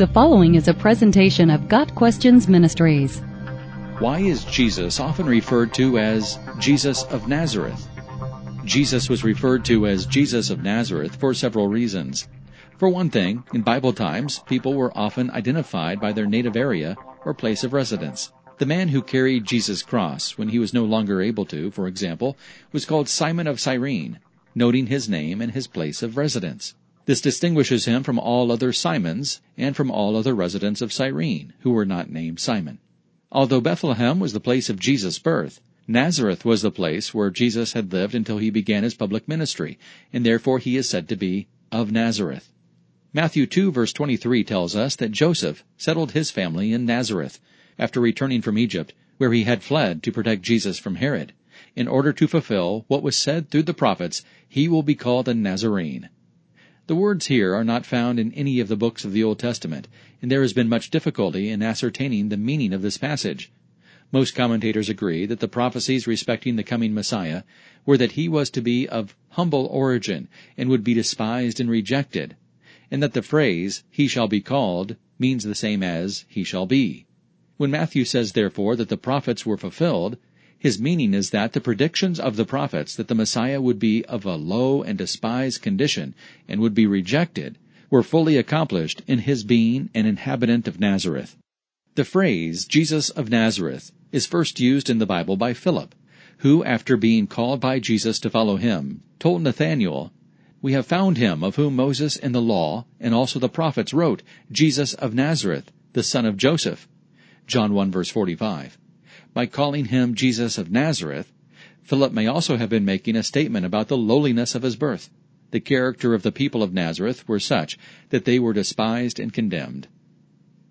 The following is a presentation of Got Questions Ministries. Why is Jesus often referred to as Jesus of Nazareth? Jesus was referred to as Jesus of Nazareth for several reasons. For one thing, in Bible times, people were often identified by their native area or place of residence. The man who carried Jesus' cross when he was no longer able to, for example, was called Simon of Cyrene, noting his name and his place of residence. This distinguishes him from all other Simons and from all other residents of Cyrene who were not named Simon. Although Bethlehem was the place of Jesus' birth, Nazareth was the place where Jesus had lived until he began his public ministry, and therefore he is said to be of Nazareth. Matthew 2 verse 23 tells us that Joseph settled his family in Nazareth after returning from Egypt, where he had fled to protect Jesus from Herod, in order to fulfill what was said through the prophets, "He will be called a Nazarene." The words here are not found in any of the books of the Old Testament, and there has been much difficulty in ascertaining the meaning of this passage. Most commentators agree that the prophecies respecting the coming Messiah were that he was to be of humble origin and would be despised and rejected, and that the phrase, "he shall be called," means the same as "he shall be." When Matthew says, therefore, that the prophets were fulfilled, his meaning is that the predictions of the prophets that the Messiah would be of a low and despised condition and would be rejected were fully accomplished in his being an inhabitant of Nazareth. The phrase, Jesus of Nazareth, is first used in the Bible by Philip, who, after being called by Jesus to follow him, told Nathanael, "We have found him of whom Moses in the law and also the prophets wrote, Jesus of Nazareth, the son of Joseph." John 1 verse 45. By calling him Jesus of Nazareth, Philip may also have been making a statement about the lowliness of his birth. The character of the people of Nazareth were such that they were despised and condemned.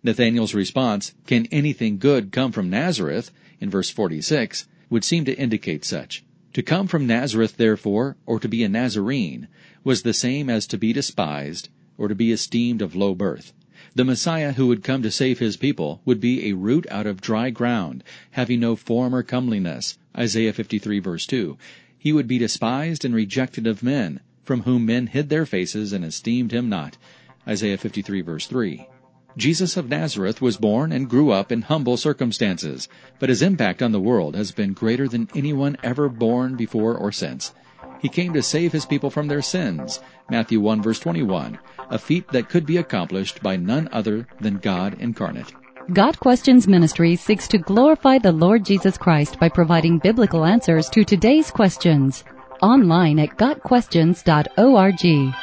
Nathanael's response, "Can anything good come from Nazareth?" in verse 46, would seem to indicate such. To come from Nazareth, therefore, or to be a Nazarene, was the same as to be despised or to be esteemed of low birth. The Messiah who would come to save his people would be a root out of dry ground, having no form or comeliness. Isaiah 53 verse 2. He would be despised and rejected of men, from whom men hid their faces and esteemed him not. Isaiah 53 verse 3. Jesus of Nazareth was born and grew up in humble circumstances, but his impact on the world has been greater than anyone ever born before or since. He came to save his people from their sins, Matthew 1 verse 21, a feat that could be accomplished by none other than God incarnate. Got Questions Ministry seeks to glorify the Lord Jesus Christ by providing biblical answers to today's questions. Online at gotquestions.org.